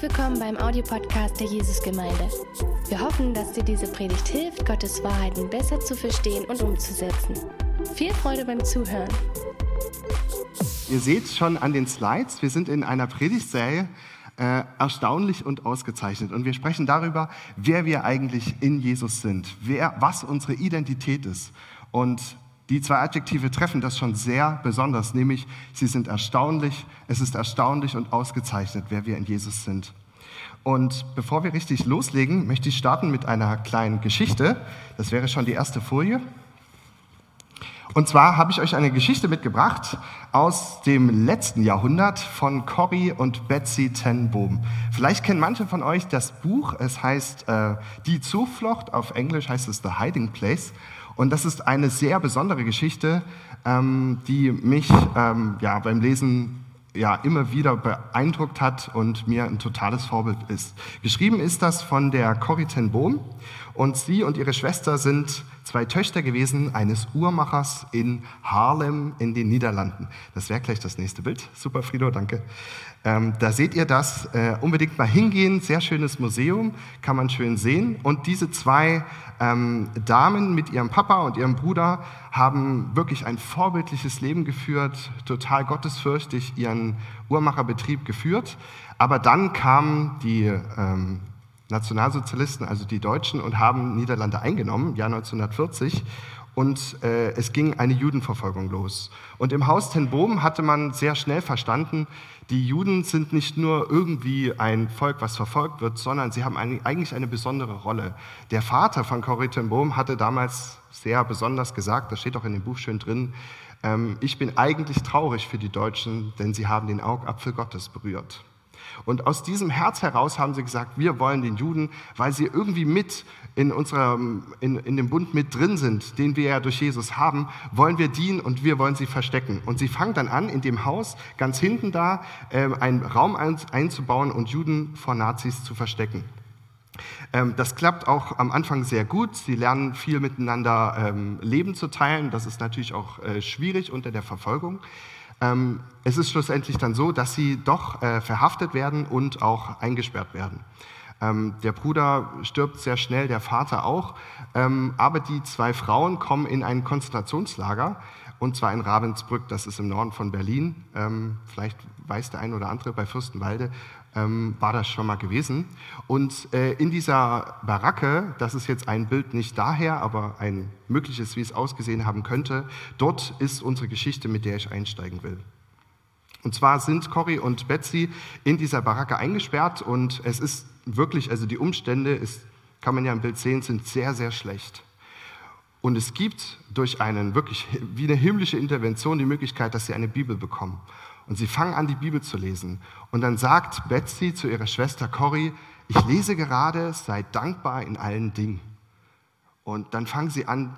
Herzlich willkommen beim Audiopodcast der Jesus Gemeinde. Wir hoffen, dass dir diese Predigt hilft, Gottes Wahrheiten besser zu verstehen und umzusetzen. Viel Freude beim Zuhören. Ihr seht schon an den Slides, wir sind in einer Predigtserie erstaunlich und ausgezeichnet. Und wir sprechen darüber, wer wir eigentlich in Jesus sind, was unsere Identität ist. Und die zwei Adjektive treffen das schon sehr besonders, nämlich sie sind erstaunlich, es ist erstaunlich und ausgezeichnet, wer wir in Jesus sind. Und bevor wir richtig loslegen, möchte ich starten mit einer kleinen Geschichte. Das wäre schon die erste Folie. Und zwar habe ich euch eine Geschichte mitgebracht aus dem letzten Jahrhundert von Corrie und Betsy ten Boom. Vielleicht kennen manche von euch das Buch, es heißt Die Zuflucht, auf Englisch heißt es The Hiding Place. Und das ist eine sehr besondere Geschichte, die mich beim Lesen immer wieder beeindruckt hat und mir ein totales Vorbild ist. Geschrieben ist das von der Corrie ten Boom, und sie und ihre Schwester sind zwei Töchter gewesen eines Uhrmachers in Haarlem in den Niederlanden. Das wäre gleich das nächste Bild. Super, Frido, danke. Da seht ihr das. Unbedingt mal hingehen. Sehr schönes Museum, kann man schön sehen. Und diese zwei Damen mit ihrem Papa und ihrem Bruder haben wirklich ein vorbildliches Leben geführt, total gottesfürchtig ihren Uhrmacherbetrieb geführt. Aber dann kamen die Nationalsozialisten, also die Deutschen, und haben Niederlande eingenommen, Jahr 1940, und es ging eine Judenverfolgung los. Und im Haus ten Boom hatte man sehr schnell verstanden, die Juden sind nicht nur irgendwie ein Volk, was verfolgt wird, sondern sie haben eigentlich eine besondere Rolle. Der Vater von Corrie ten Boom hatte damals sehr besonders gesagt, das steht auch in dem Buch schön drin, ich bin eigentlich traurig für die Deutschen, denn sie haben den Augapfel Gottes berührt. Und aus diesem Herz heraus haben sie gesagt, wir wollen den Juden, weil sie irgendwie mit in dem Bund mit drin sind, den wir ja durch Jesus haben, wollen wir dienen und wir wollen sie verstecken. Und sie fangen dann an, in dem Haus ganz hinten da einen Raum einzubauen und Juden vor Nazis zu verstecken. Das klappt auch am Anfang sehr gut. Sie lernen viel miteinander Leben zu teilen. Das ist natürlich auch schwierig unter der Verfolgung. Es ist schlussendlich dann so, dass sie doch verhaftet werden und auch eingesperrt werden. Der Bruder stirbt sehr schnell, der Vater auch, aber die zwei Frauen kommen in ein Konzentrationslager, und zwar in Ravensbrück, das ist im Norden von Berlin. Vielleicht weiß der ein oder andere, bei Fürstenwalde war das schon mal gewesen. Und in dieser Baracke, das ist jetzt ein Bild nicht daher, aber ein mögliches, wie es ausgesehen haben könnte, dort ist unsere Geschichte, mit der ich einsteigen will. Und zwar sind Corrie und Betsy in dieser Baracke eingesperrt, und es ist wirklich, also die Umstände, kann man ja im Bild sehen, sind sehr, sehr schlecht. Und es gibt durch eine himmlische Intervention die Möglichkeit, dass sie eine Bibel bekommen. Und sie fangen an, die Bibel zu lesen. Und dann sagt Betsy zu ihrer Schwester Corrie, ich lese gerade, sei dankbar in allen Dingen. Und dann fangen sie an,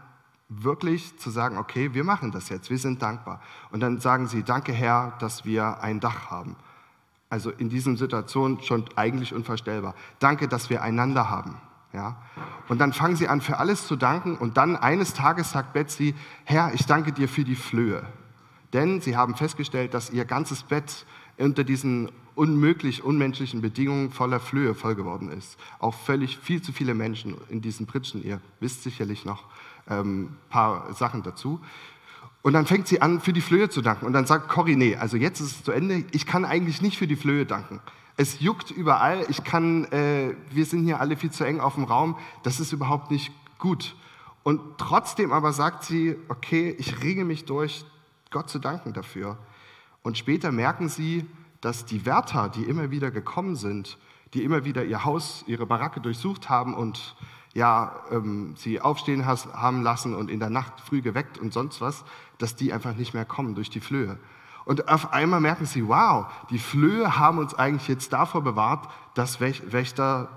wirklich zu sagen, okay, wir machen das jetzt, wir sind dankbar. Und dann sagen sie, danke Herr, dass wir ein Dach haben. Also in diesen Situationen schon eigentlich unvorstellbar. Danke, dass wir einander haben. Ja? Und dann fangen sie an, für alles zu danken, und dann eines Tages sagt Betsy, Herr, ich danke dir für die Flöhe. Denn sie haben festgestellt, dass ihr ganzes Bett unter diesen unmenschlichen Bedingungen voller Flöhe voll geworden ist. Auch viel zu viele Menschen in diesen Pritschen, ihr wisst sicherlich noch ein paar Sachen dazu. Und dann fängt sie an, für die Flöhe zu danken. Und dann sagt Corrie, nee, also jetzt ist es zu Ende, ich kann eigentlich nicht für die Flöhe danken. Es juckt überall, wir sind hier alle viel zu eng auf dem Raum, das ist überhaupt nicht gut. Und trotzdem aber sagt sie, okay, ich ringe mich durch, Gott zu danken dafür. Und später merken sie, dass die Wärter, die immer wieder gekommen sind, die immer wieder ihr Haus, ihre Baracke durchsucht haben und sie aufstehen haben lassen und in der Nacht früh geweckt und sonst was, dass die einfach nicht mehr kommen durch die Flöhe. Und auf einmal merken sie, wow, die Flöhe haben uns eigentlich jetzt davor bewahrt, dass Wächter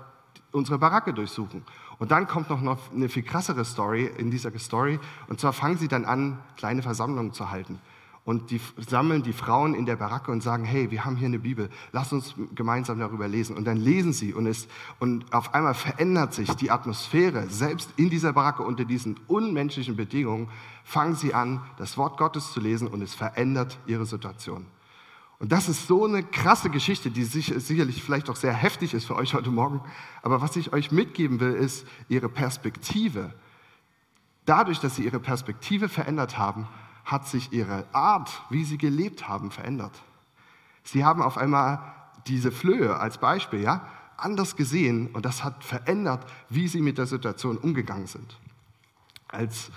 unsere Baracke durchsuchen. Und dann kommt noch eine viel krassere Story in dieser Story, und zwar fangen sie dann an, kleine Versammlungen zu halten. Und die sammeln die Frauen in der Baracke und sagen, hey, wir haben hier eine Bibel, lass uns gemeinsam darüber lesen. Und dann lesen sie, und auf einmal verändert sich die Atmosphäre. Selbst in dieser Baracke unter diesen unmenschlichen Bedingungen fangen sie an, das Wort Gottes zu lesen, und es verändert ihre Situation. Und das ist so eine krasse Geschichte, die sicherlich vielleicht auch sehr heftig ist für euch heute Morgen. Aber was ich euch mitgeben will, ist ihre Perspektive. Dadurch, dass sie ihre Perspektive verändert haben, hat sich ihre Art, wie sie gelebt haben, verändert. Sie haben auf einmal diese Flöhe als Beispiel anders gesehen und das hat verändert, wie sie mit der Situation umgegangen sind. Als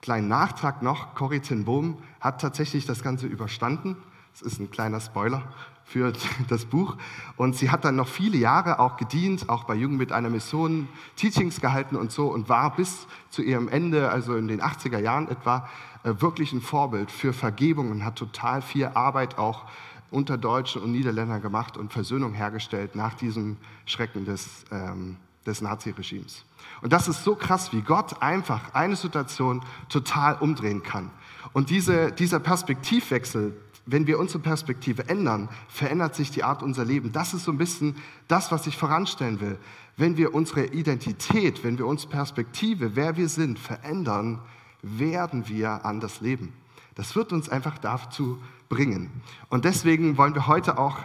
kleinen Nachtrag noch, Corrie ten Boom hat tatsächlich das Ganze überstanden. Das ist ein kleiner Spoiler für das Buch. Und sie hat dann noch viele Jahre auch gedient, auch bei Jugend mit einer Mission, Teachings gehalten und so und war bis zu ihrem Ende, also in den 80er Jahren etwa, wirklich ein Vorbild für Vergebung und hat total viel Arbeit auch unter Deutschen und Niederländern gemacht und Versöhnung hergestellt nach diesem Schrecken des Nazi-Regimes. Und das ist so krass, wie Gott einfach eine Situation total umdrehen kann. Und dieser Perspektivwechsel, wenn wir unsere Perspektive ändern, verändert sich die Art unser Leben. Das ist so ein bisschen das, was ich voranstellen will. Wenn wir unsere Identität, wenn wir unsere Perspektive, wer wir sind, verändern, werden wir anders leben. Das wird uns einfach dazu bringen. Und deswegen wollen wir heute auch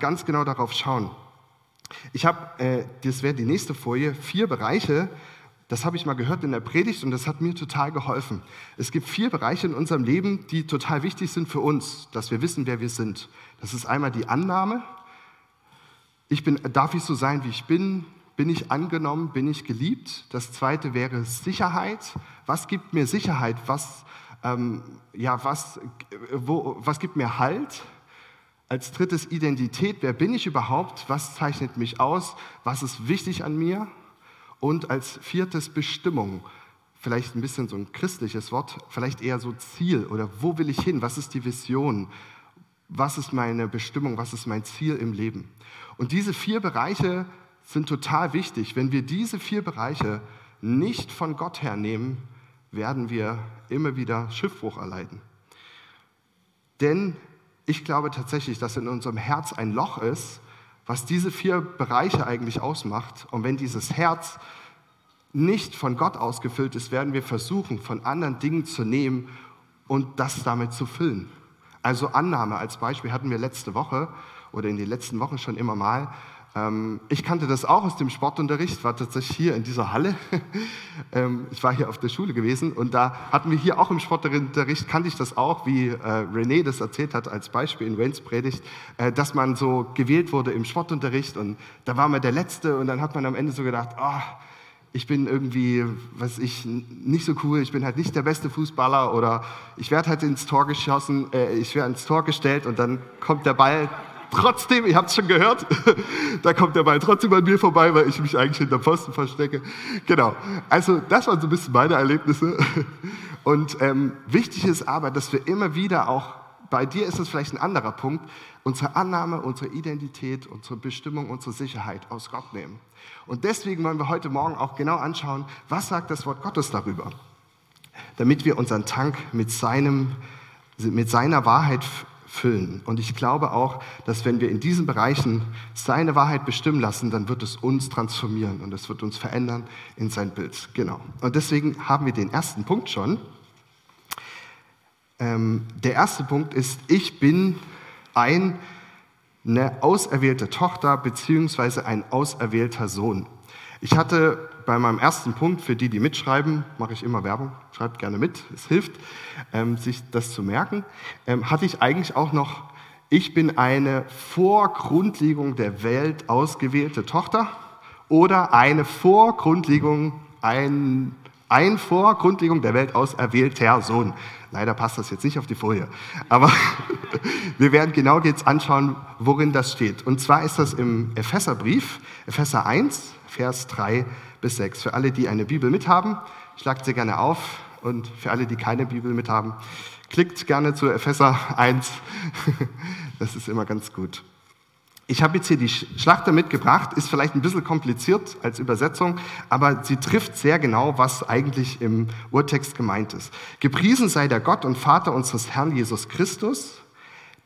ganz genau darauf schauen. Ich habe, das wäre die nächste Folie, 4 Bereiche. Das habe ich mal gehört in der Predigt und das hat mir total geholfen. Es gibt 4 Bereiche in unserem Leben, die total wichtig sind für uns, dass wir wissen, wer wir sind. Das ist einmal die Annahme. Darf ich so sein, wie ich bin? Bin ich angenommen? Bin ich geliebt? Das zweite wäre Sicherheit. Was gibt mir Sicherheit? Was gibt mir Halt? Als drittes Identität. Wer bin ich überhaupt? Was zeichnet mich aus? Was ist wichtig an mir? Und als viertes Bestimmung, vielleicht ein bisschen so ein christliches Wort, vielleicht eher so Ziel oder wo will ich hin, was ist die Vision, was ist meine Bestimmung, was ist mein Ziel im Leben. Und diese 4 Bereiche sind total wichtig. Wenn wir diese 4 Bereiche nicht von Gott hernehmen, werden wir immer wieder Schiffbruch erleiden. Denn ich glaube tatsächlich, dass in unserem Herz ein Loch ist, was diese 4 Bereiche eigentlich ausmacht. Und wenn dieses Herz nicht von Gott ausgefüllt ist, werden wir versuchen, von anderen Dingen zu nehmen und das damit zu füllen. Also Annahme als Beispiel hatten wir letzte Woche oder in den letzten Wochen schon immer mal. Ich kannte das auch aus dem Sportunterricht, war tatsächlich hier in dieser Halle. Ich war hier auf der Schule gewesen und da hatten wir hier auch im Sportunterricht, kannte ich das auch, wie René das erzählt hat als Beispiel in Waynes Predigt, dass man so gewählt wurde im Sportunterricht und da war man der Letzte und dann hat man am Ende so gedacht, ich bin irgendwie, nicht so cool, ich bin halt nicht der beste Fußballer oder ich werde halt ich werde ins Tor gestellt und dann kommt der Ball. Trotzdem, ihr habt es schon gehört, da kommt der Ball trotzdem an mir vorbei, weil ich mich eigentlich hinter Pfosten verstecke. Genau, also das waren so ein bisschen meine Erlebnisse. Und wichtig ist aber, dass wir immer wieder auch, bei dir ist es vielleicht ein anderer Punkt, unsere Annahme, unsere Identität, unsere Bestimmung, unsere Sicherheit aus Gott nehmen. Und deswegen wollen wir heute Morgen auch genau anschauen, was sagt das Wort Gottes darüber, damit wir unseren Tank mit seiner Wahrheit füllen. Und ich glaube auch, dass wenn wir in diesen Bereichen seine Wahrheit bestimmen lassen, dann wird es uns transformieren und es wird uns verändern in sein Bild. Genau. Und deswegen haben wir den ersten Punkt schon. Der erste Punkt ist, ich bin eine auserwählte Tochter bzw. ein auserwählter Sohn. Ich hatte bei meinem ersten Punkt, für die mitschreiben, mache ich immer Werbung, schreibt gerne mit, es hilft, sich das zu merken, hatte ich eigentlich auch noch, ich bin eine vor Grundlegung der Welt ausgewählte Tochter oder ein vor Grundlegung der Welt auserwählter Sohn. Leider passt das jetzt nicht auf die Folie, aber wir werden genau jetzt anschauen, worin das steht. Und zwar ist das im Epheserbrief, Epheser 1, Vers 3-6. Für alle, die eine Bibel mithaben, schlagt sie gerne auf. Und für alle, die keine Bibel mithaben, klickt gerne zu Epheser 1. Das ist immer ganz gut. Ich habe jetzt hier die Schlachter mitgebracht. Ist vielleicht ein bisschen kompliziert als Übersetzung, aber sie trifft sehr genau, was eigentlich im Urtext gemeint ist. Gepriesen sei der Gott und Vater unseres Herrn Jesus Christus,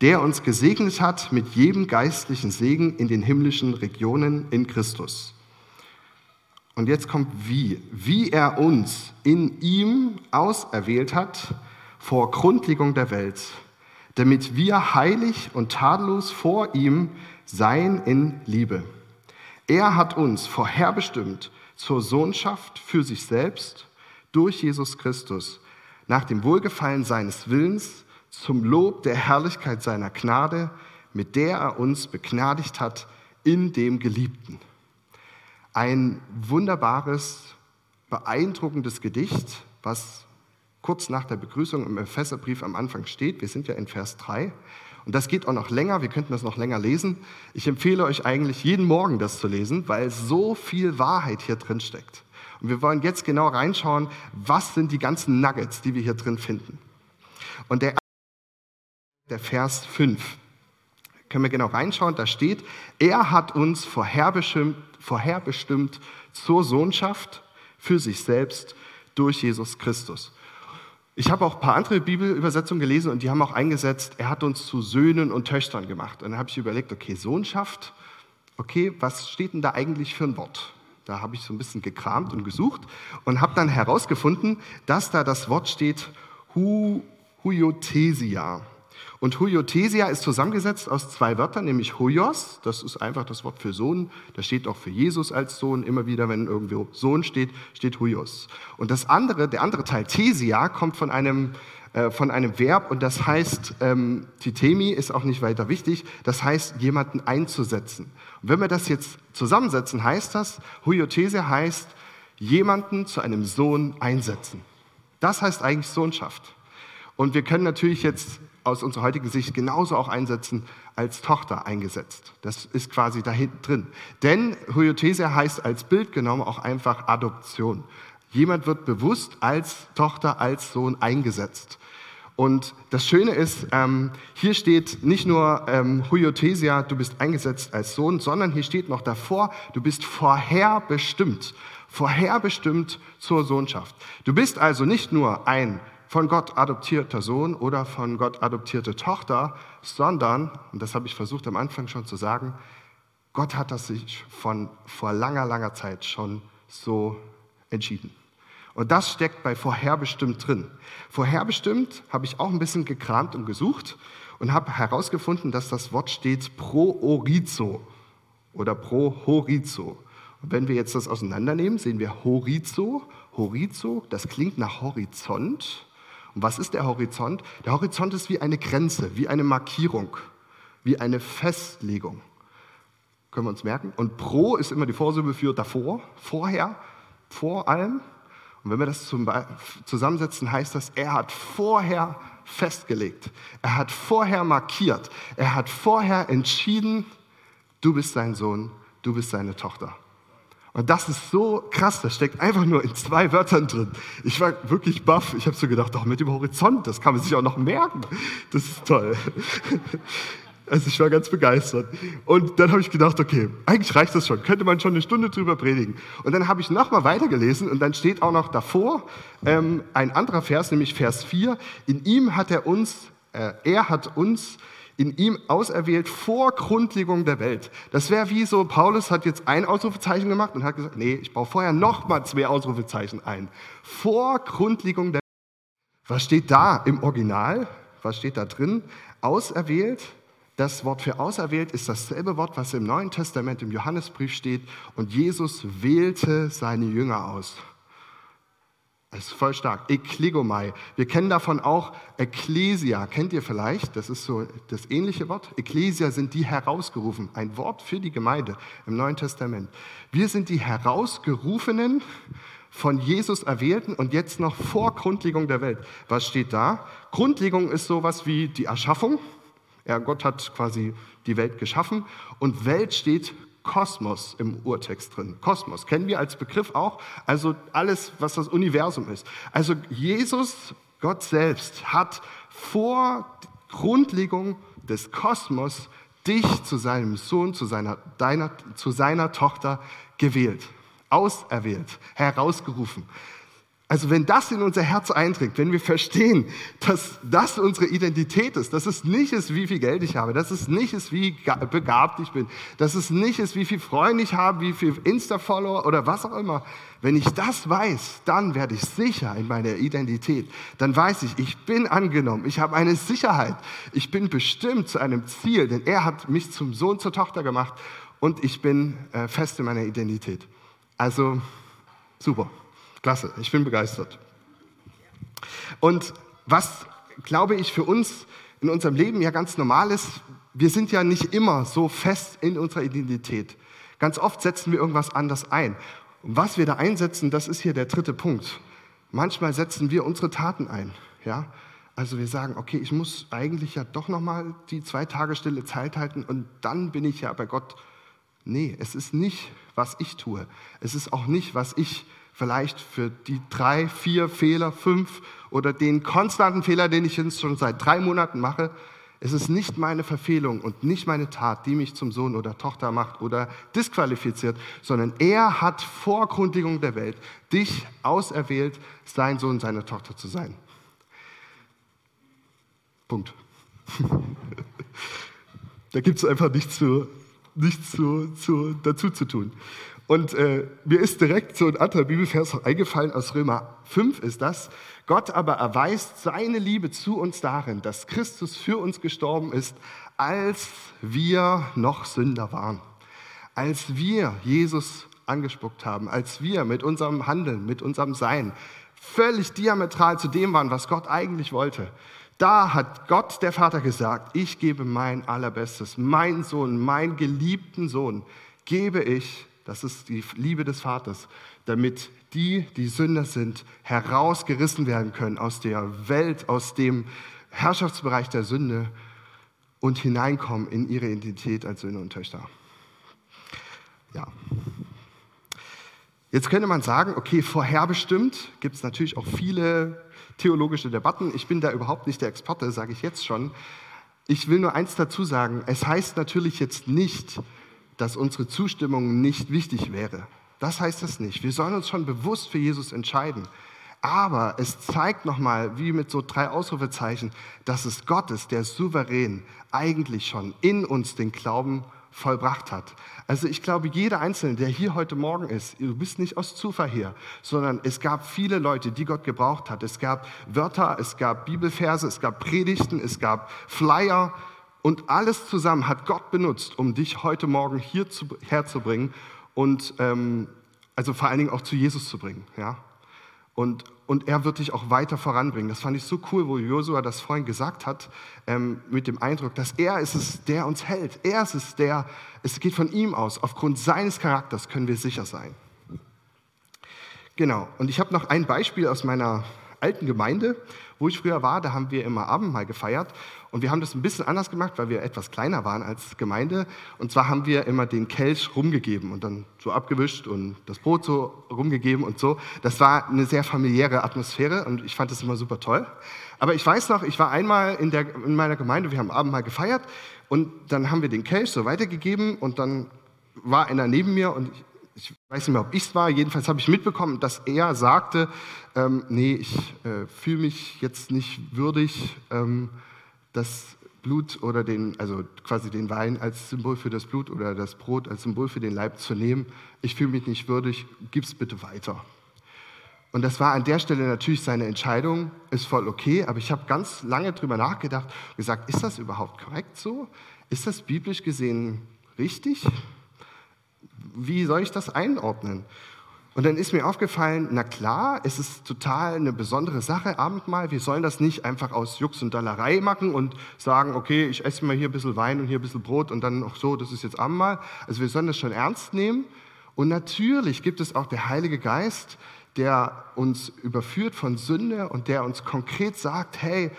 der uns gesegnet hat mit jedem geistlichen Segen in den himmlischen Regionen in Christus. Und jetzt kommt wie er uns in ihm auserwählt hat vor Grundlegung der Welt, damit wir heilig und tadellos vor ihm seien in Liebe. Er hat uns vorherbestimmt zur Sohnschaft für sich selbst durch Jesus Christus, nach dem Wohlgefallen seines Willens, zum Lob der Herrlichkeit seiner Gnade, mit der er uns begnadigt hat in dem Geliebten. Ein wunderbares, beeindruckendes Gedicht, was kurz nach der Begrüßung im Epheserbrief am Anfang steht. Wir sind ja in Vers 3. Und das geht auch noch länger, wir könnten das noch länger lesen. Ich empfehle euch eigentlich, jeden Morgen das zu lesen, weil so viel Wahrheit hier drin steckt. Und wir wollen jetzt genau reinschauen, was sind die ganzen Nuggets, die wir hier drin finden. Und der Vers 5, können wir genau reinschauen, da steht, er hat uns vorherbestimmt zur Sohnschaft für sich selbst durch Jesus Christus. Ich habe auch ein paar andere Bibelübersetzungen gelesen und die haben auch eingesetzt, er hat uns zu Söhnen und Töchtern gemacht. Und dann habe ich überlegt, okay, Sohnschaft, okay, was steht denn da eigentlich für ein Wort? Da habe ich so ein bisschen gekramt und gesucht und habe dann herausgefunden, dass da das Wort steht, huiothesia. Und huiothesia ist zusammengesetzt aus zwei Wörtern, nämlich huyos, das ist einfach das Wort für Sohn, das steht auch für Jesus als Sohn, immer wieder, wenn irgendwo Sohn steht, steht huyos. Und das andere, der andere Teil, thesia, kommt von einem Verb und das heißt, titemi ist auch nicht weiter wichtig, das heißt, jemanden einzusetzen. Und wenn wir das jetzt zusammensetzen, heißt das, huiothesia heißt, jemanden zu einem Sohn einsetzen. Das heißt eigentlich Sohnschaft. Und wir können natürlich jetzt aus unserer heutigen Sicht genauso auch einsetzen, als Tochter eingesetzt. Das ist quasi da drin. Denn huiothesia heißt als Bild genommen auch einfach Adoption. Jemand wird bewusst als Tochter, als Sohn eingesetzt. Und das Schöne ist, hier steht nicht nur huiothesia, du bist eingesetzt als Sohn, sondern hier steht noch davor, du bist vorherbestimmt. Vorherbestimmt zur Sohnschaft. Du bist also nicht nur ein von Gott adoptierter Sohn oder von Gott adoptierte Tochter, sondern, und das habe ich versucht am Anfang schon zu sagen, Gott hat das sich vor langer, langer Zeit schon so entschieden. Und das steckt bei vorherbestimmt drin. Vorherbestimmt habe ich auch ein bisschen gekramt und gesucht und habe herausgefunden, dass das Wort steht proorizo oder prohorizo. Und wenn wir jetzt das auseinandernehmen, sehen wir horizo. Horizo, das klingt nach Horizont. Und was ist der Horizont? Der Horizont ist wie eine Grenze, wie eine Markierung, wie eine Festlegung. Können wir uns merken? Und pro ist immer die Vorsilbe für davor, vorher, vor allem. Und wenn wir das zusammensetzen, heißt das, er hat vorher festgelegt, er hat vorher markiert, er hat vorher entschieden, du bist sein Sohn, du bist seine Tochter. Und das ist so krass, das steckt einfach nur in zwei Wörtern drin. Ich war wirklich baff, ich habe so gedacht, doch mit dem Horizont, das kann man sich auch noch merken. Das ist toll. Also ich war ganz begeistert. Und dann habe ich gedacht, okay, eigentlich reicht das schon, könnte man schon eine Stunde drüber predigen. Und dann habe ich nochmal weitergelesen und dann steht auch noch davor ein anderer Vers, nämlich Vers 4. Er hat uns in ihm auserwählt vor Grundlegung der Welt. Das wäre wie so, Paulus hat jetzt ein Ausrufezeichen gemacht und hat gesagt, nee, ich brauche vorher nochmal zwei Ausrufezeichen ein. Vor Grundlegung der Welt. Was steht da im Original? Was steht da drin? Auserwählt, das Wort für auserwählt ist dasselbe Wort, was im Neuen Testament im Johannesbrief steht und Jesus wählte seine Jünger aus. Das ist voll stark. Eklegomai. Wir kennen davon auch ekklesia. Kennt ihr vielleicht? Das ist so das ähnliche Wort. Ekklesia sind die Herausgerufen. Ein Wort für die Gemeinde im Neuen Testament. Wir sind die Herausgerufenen, von Jesus Erwählten und jetzt noch vor Grundlegung der Welt. Was steht da? Grundlegung ist sowas wie die Erschaffung. Ja, Gott hat quasi die Welt geschaffen. Und Welt steht Kosmos im Urtext drin. Kosmos kennen wir als Begriff auch, also alles, was das Universum ist. Also Jesus, Gott selbst, hat vor Grundlegung des Kosmos dich zu seinem Sohn, zu seiner Tochter gewählt, auserwählt, herausgerufen. Also wenn das in unser Herz eindringt, wenn wir verstehen, dass das unsere Identität ist, dass es nicht ist, wie viel Geld ich habe, dass es nicht ist, wie begabt ich bin, dass es nicht ist, wie viel Freunde ich habe, wie viel Insta-Follower oder was auch immer. Wenn ich das weiß, dann werde ich sicher in meiner Identität. Dann weiß ich, ich bin angenommen, ich habe eine Sicherheit, ich bin bestimmt zu einem Ziel, denn er hat mich zum Sohn, zur Tochter gemacht und ich bin fest in meiner Identität. Also super. Klasse, ich bin begeistert. Und was, glaube ich, für uns in unserem Leben ja ganz normal ist, wir sind ja nicht immer so fest in unserer Identität. Ganz oft setzen wir irgendwas anders ein. Und was wir da einsetzen, das ist hier der dritte Punkt. Manchmal setzen wir unsere Taten ein. Ja? Also wir sagen, okay, ich muss eigentlich ja doch nochmal die 2 Tage stille Zeit halten und dann bin ich ja bei Gott. Nee, es ist nicht, was ich tue. Es ist auch nicht, was ich vielleicht für die 3, 4 Fehler, 5 oder den konstanten Fehler, den ich jetzt schon seit 3 Monaten mache. Es ist nicht meine Verfehlung und nicht meine Tat, die mich zum Sohn oder Tochter macht oder disqualifiziert, sondern er hat vor Grundlegung der Welt dich auserwählt, sein Sohn, seine Tochter zu sein. Punkt. Da gibt es einfach nichts dazu zu tun. Und mir ist direkt so ein anderer Bibelvers noch eingefallen, aus Römer 5 ist das. Gott aber erweist seine Liebe zu uns darin, dass Christus für uns gestorben ist, als wir noch Sünder waren. Als wir Jesus angespuckt haben, als wir mit unserem Handeln, mit unserem Sein völlig diametral zu dem waren, was Gott eigentlich wollte. Da hat Gott, der Vater, gesagt, ich gebe mein Allerbestes, mein Sohn, meinen geliebten Sohn, gebe ich. Das ist die Liebe des Vaters, damit die, die Sünder sind, herausgerissen werden können aus der Welt, aus dem Herrschaftsbereich der Sünde und hineinkommen in ihre Identität als Söhne und Töchter. Ja. Jetzt könnte man sagen, okay, vorherbestimmt gibt es natürlich auch viele theologische Debatten. Ich bin da überhaupt nicht der Experte, sage ich jetzt schon. Ich will nur eins dazu sagen, es heißt natürlich jetzt nicht, dass unsere Zustimmung nicht wichtig wäre. Das heißt es nicht. Wir sollen uns schon bewusst für Jesus entscheiden. Aber es zeigt nochmal, wie mit so 3 Ausrufezeichen, dass es Gott ist, der souverän eigentlich schon in uns den Glauben vollbracht hat. Also ich glaube, jeder Einzelne, der hier heute Morgen ist, du bist nicht aus Zufall hier, sondern es gab viele Leute, die Gott gebraucht hat. Es gab Wörter, es gab Bibelverse, es gab Predigten, es gab Flyer. Und alles zusammen hat Gott benutzt, um dich heute Morgen hierher zu bringen und also vor allen Dingen auch zu Jesus zu bringen. Ja? Und er wird dich auch weiter voranbringen. Das fand ich so cool, wo Josua das vorhin gesagt hat, mit dem Eindruck, dass er ist es, der uns hält. Er ist es, es geht von ihm aus. Aufgrund seines Charakters können wir sicher sein. Genau, und ich habe noch ein Beispiel aus meiner alten Gemeinde, wo ich früher war, da haben wir immer Abendmahl gefeiert und wir haben das ein bisschen anders gemacht, weil wir etwas kleiner waren als Gemeinde und zwar haben wir immer den Kelch rumgegeben und dann so abgewischt und das Brot so rumgegeben und so. Das war eine sehr familiäre Atmosphäre und ich fand das immer super toll. Aber ich weiß noch, ich war einmal in meiner Gemeinde, wir haben Abendmahl gefeiert und dann haben wir den Kelch so weitergegeben und dann war einer neben mir und ich weiß nicht mehr, ob ich es war, jedenfalls habe ich mitbekommen, dass er sagte, nee, ich fühle mich jetzt nicht würdig, das Blut oder also quasi den Wein als Symbol für das Blut oder das Brot als Symbol für den Leib zu nehmen. Ich fühle mich nicht würdig, gib's bitte weiter. Und das war an der Stelle natürlich seine Entscheidung, ist voll okay, aber ich habe ganz lange drüber nachgedacht und gesagt, ist das überhaupt korrekt so? Ist das biblisch gesehen richtig? Wie soll ich das einordnen? Und dann ist mir aufgefallen, na klar, es ist total eine besondere Sache, Abendmahl. Wir sollen das nicht einfach aus Jux und Dallerei machen und sagen, okay, ich esse mal hier ein bisschen Wein und hier ein bisschen Brot und dann auch so, das ist jetzt Abendmahl. Also wir sollen das schon ernst nehmen. Und natürlich gibt es auch der Heilige Geist, der uns überführt von Sünde und der uns konkret sagt, hey,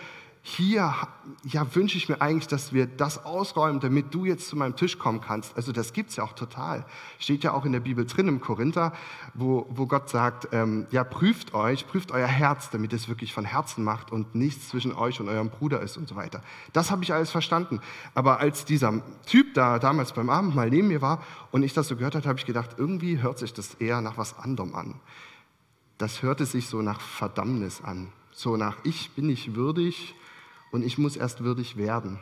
hier ja, wünsche ich mir eigentlich, dass wir das ausräumen, damit du jetzt zu meinem Tisch kommen kannst. Also das gibt es ja auch total. Steht ja auch in der Bibel drin, im Korinther, wo Gott sagt, ja, prüft euer Herz, damit es wirklich von Herzen macht und nichts zwischen euch und eurem Bruder ist und so weiter. Das habe ich alles verstanden. Aber als dieser Typ da damals beim Abendmahl neben mir war und ich das so gehört habe, habe ich gedacht, irgendwie hört sich das eher nach was anderem an. das hörte sich so nach Verdammnis an. So nach, ich bin nicht würdig und ich muss erst würdig werden.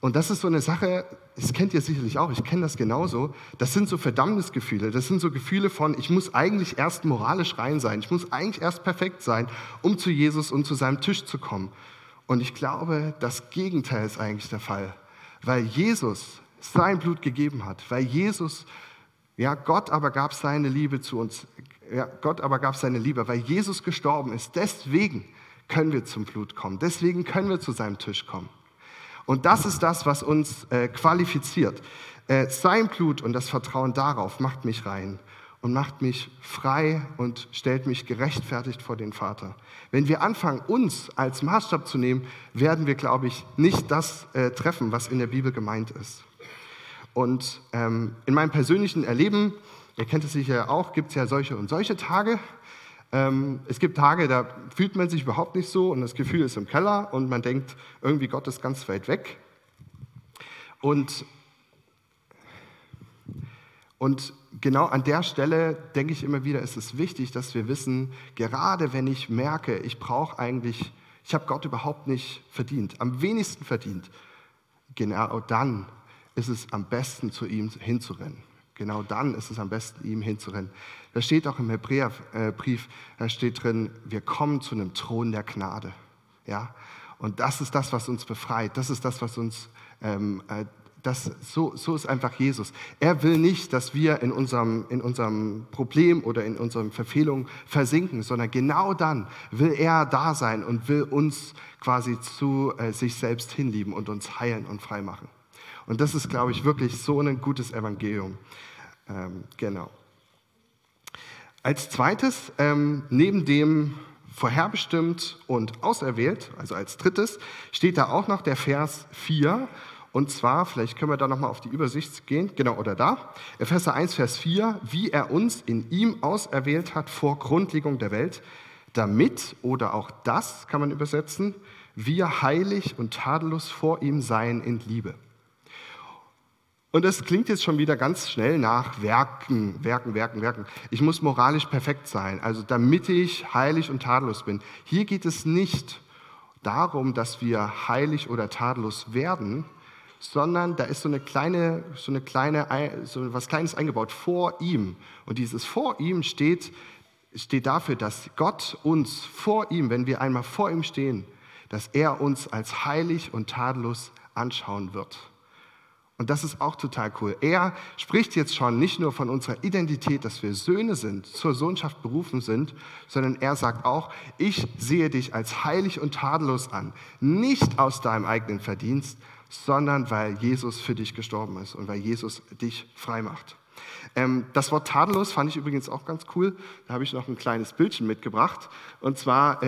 Und das ist so eine Sache, das kennt ihr sicherlich auch, ich kenne das genauso, das sind so Verdammnisgefühle, das sind so Gefühle von, ich muss eigentlich erst moralisch rein sein, ich muss eigentlich erst perfekt sein, um zu Jesus und zu seinem Tisch zu kommen. Und ich glaube, das Gegenteil ist eigentlich der Fall, weil Jesus sein Blut gegeben hat, weil Jesus, ja, Gott aber gab seine Liebe zu uns, ja, Gott aber gab seine Liebe, weil Jesus gestorben ist, deswegen können wir zum Blut kommen, deswegen können wir zu seinem Tisch kommen. Und das ist das, was uns qualifiziert. Sein Blut und das Vertrauen darauf macht mich rein und macht mich frei und stellt mich gerechtfertigt vor den Vater. Wenn wir anfangen, uns als Maßstab zu nehmen, werden wir, glaube ich, nicht das treffen, was in der Bibel gemeint ist. Und in meinem persönlichen Erleben, ihr kennt es sicher auch, gibt es ja solche und solche Tage. Es gibt Tage, da fühlt man sich überhaupt nicht so und das Gefühl ist im Keller und man denkt, irgendwie Gott ist ganz weit weg. Und genau an der Stelle denke ich immer wieder, ist es wichtig, dass wir wissen, gerade wenn ich merke, ich habe Gott überhaupt nicht verdient, am wenigsten verdient, genau dann ist es am besten, zu ihm hinzurennen. Genau dann ist es am besten, ihm hinzurennen. Da steht auch im Hebräerbrief, da steht drin, wir kommen zu einem Thron der Gnade. Ja? Und das ist das, was uns befreit. Das ist das, was uns, so ist einfach Jesus. Er will nicht, dass wir in unserem Problem oder in unseren Verfehlungen versinken, sondern genau dann will er da sein und will uns quasi zu sich selbst hinlieben und uns heilen und freimachen. Und das ist, glaube ich, wirklich so ein gutes Evangelium. Genau. Als zweites, neben dem vorherbestimmt und auserwählt, also als drittes, steht da auch noch der Vers 4. Und zwar, vielleicht können wir da nochmal auf die Übersicht gehen, genau, oder da, Epheser 1, Vers 4, wie er uns in ihm auserwählt hat vor Grundlegung der Welt, damit, oder auch das kann man übersetzen, wir heilig und tadellos vor ihm seien in Liebe. Und das klingt jetzt schon wieder ganz schnell nach Werken. Ich muss moralisch perfekt sein, also damit ich heilig und tadellos bin. Hier geht es nicht darum, dass wir heilig oder tadellos werden, sondern da ist so was Kleines eingebaut, vor ihm. Und dieses vor ihm steht dafür, dass Gott uns vor ihm, wenn wir einmal vor ihm stehen, dass er uns als heilig und tadellos anschauen wird. Und das ist auch total cool. Er spricht jetzt schon nicht nur von unserer Identität, dass wir Söhne sind, zur Sohnschaft berufen sind, sondern er sagt auch, ich sehe dich als heilig und tadellos an. Nicht aus deinem eigenen Verdienst, sondern weil Jesus für dich gestorben ist und weil Jesus dich frei macht. Das Wort tadellos fand ich übrigens auch ganz cool. Da habe ich noch ein kleines Bildchen mitgebracht. Und zwar...